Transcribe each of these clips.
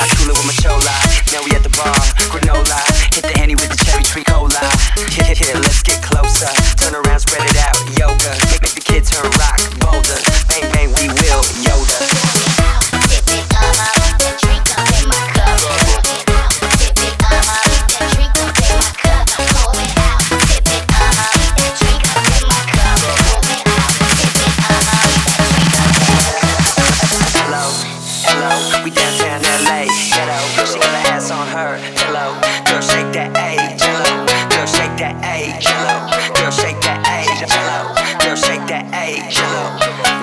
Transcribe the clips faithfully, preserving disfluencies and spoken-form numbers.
I cool it with my chola. Now we at the bar, granola. Hit the Henny with the cherry tree cola. Here, here, here, let's get closer. Turn around, spread it out, yoga. Make, make the kids turn rock, boulder. Bang, bang, we will, Yoda. Tip it all up, the drink up in my cup. Hold it out, tip it all up, the drink up in my cup. Hold it out, tip it all up, the drink up in my cup. Hold it out, tip it all up, the drink up in my cup. Hello, hello, we downtown L A. Hello, she got her ass on her pillow. Girl, shake that A, jello. Girl, shake that A, jello. Girl, shake that A, jello. Girl, shake that A, jello. Jello,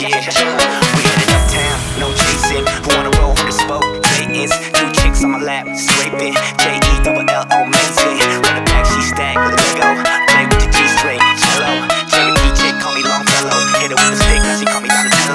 yeah, jello. We headed uptown, no chasing. Who wanna roll with the spoke? Dayton's two chicks on my lap, scraping. J E double L O Mason. Run it back, she stack, let's go. Play with the G string, jello. Cherokee chick, call me Longfellow. Hit her with a stick, now she call me Donatello.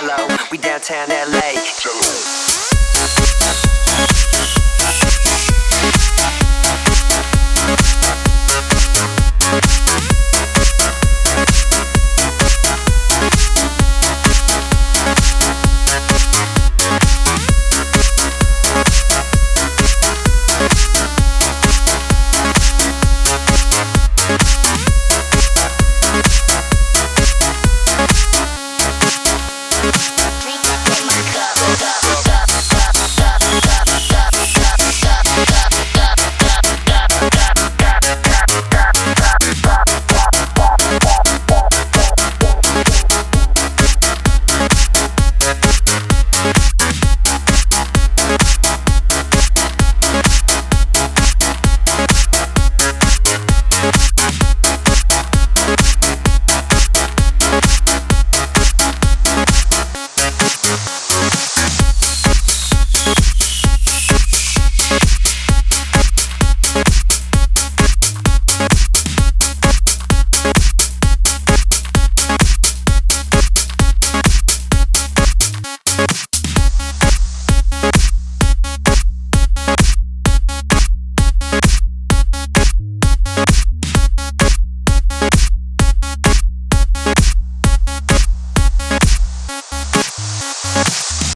Hello, we downtown L A. Hello.